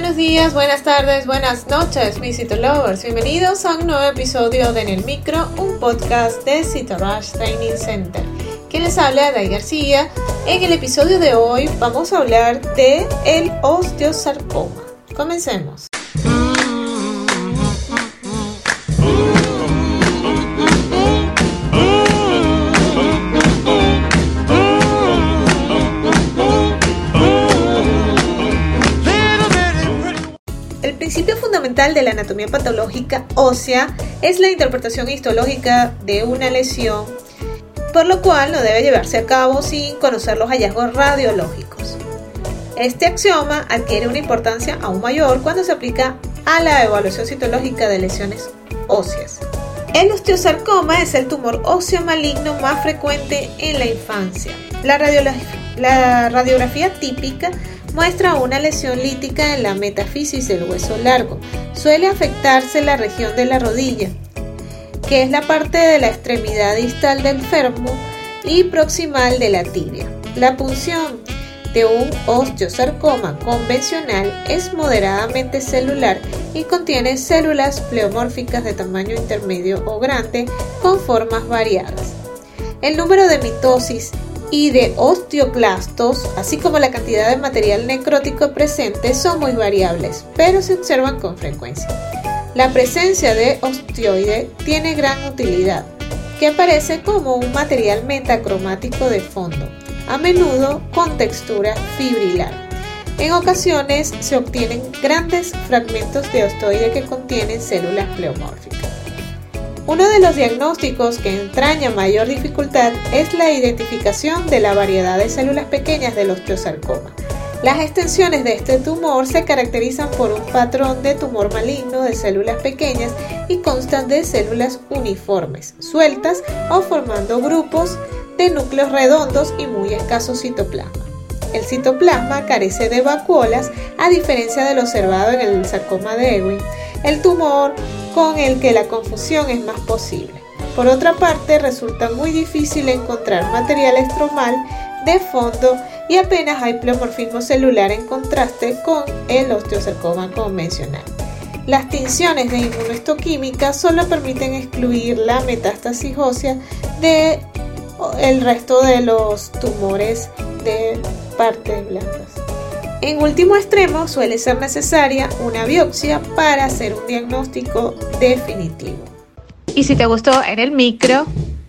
buenos días, buenas tardes, buenas noches, mis Cito Lovers. Bienvenidos a un nuevo episodio de En el Micro, un podcast de Cito Rush Training Center. Quien les habla, David García. En el episodio de hoy vamos a hablar de el osteosarcoma. Comencemos. El principio fundamental de la anatomía patológica ósea es la interpretación histológica de una lesión, por lo cual no debe llevarse a cabo sin conocer los hallazgos radiológicos. Este axioma adquiere una importancia aún mayor cuando se aplica a la evaluación citológica de lesiones óseas. El osteosarcoma es el tumor óseo maligno más frecuente en la infancia. La radiografía típica muestra una lesión lítica en la metafisis del hueso largo. Suele afectarse la región de la rodilla, que es la parte de la extremidad distal del fémur y proximal de la tibia. La punción de un osteosarcoma convencional es moderadamente celular y contiene células pleomórficas de tamaño intermedio o grande con formas variadas. El número de mitosis y de osteoclastos, así como la cantidad de material necrótico presente, son muy variables, pero se observan con frecuencia. La presencia de osteoide tiene gran utilidad, que aparece como un material metacromático de fondo, a menudo con textura fibrilar. En ocasiones se obtienen grandes fragmentos de osteoide que contienen células pleomórficas. Uno de los diagnósticos que entraña mayor dificultad es la identificación de la variedad de células pequeñas del osteosarcoma. Las extensiones de este tumor se caracterizan por un patrón de tumor maligno de células pequeñas y constan de células uniformes, sueltas o formando grupos de núcleos redondos y muy escaso citoplasma. El citoplasma carece de vacuolas, a diferencia de lo observado en el sarcoma de Ewing, el tumor con el que la confusión es más posible. Por otra parte, resulta muy difícil encontrar material estromal de fondo y apenas hay pleomorfismo celular en contraste con el osteosarcoma convencional. Las tinciones de inmunohistoquímica solo permiten excluir la metástasis ósea del resto de los tumores de partes blancas. En último extremo, suele ser necesaria una biopsia para hacer un diagnóstico definitivo. Y si te gustó En el Micro,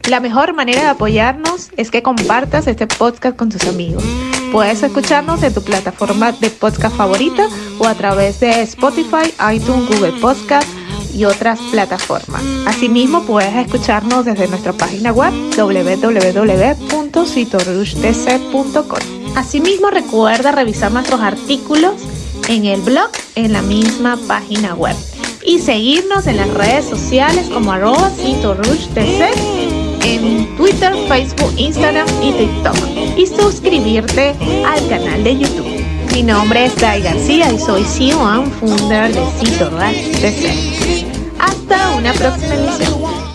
la mejor manera de apoyarnos es que compartas este podcast con tus amigos. Puedes escucharnos en tu plataforma de podcast favorita o a través de Spotify, iTunes, Google Podcast y otras plataformas. Asimismo, puedes escucharnos desde nuestra página web www.citorushdc.com. Asimismo, recuerda revisar nuestros artículos en el blog en la misma página web y seguirnos en las redes sociales como @CitoRushTC en Twitter, Facebook, Instagram y TikTok, y suscribirte al canal de YouTube. Mi nombre es Dai García y soy CEO and Founder de Cito Rush TC. Hasta una próxima emisión.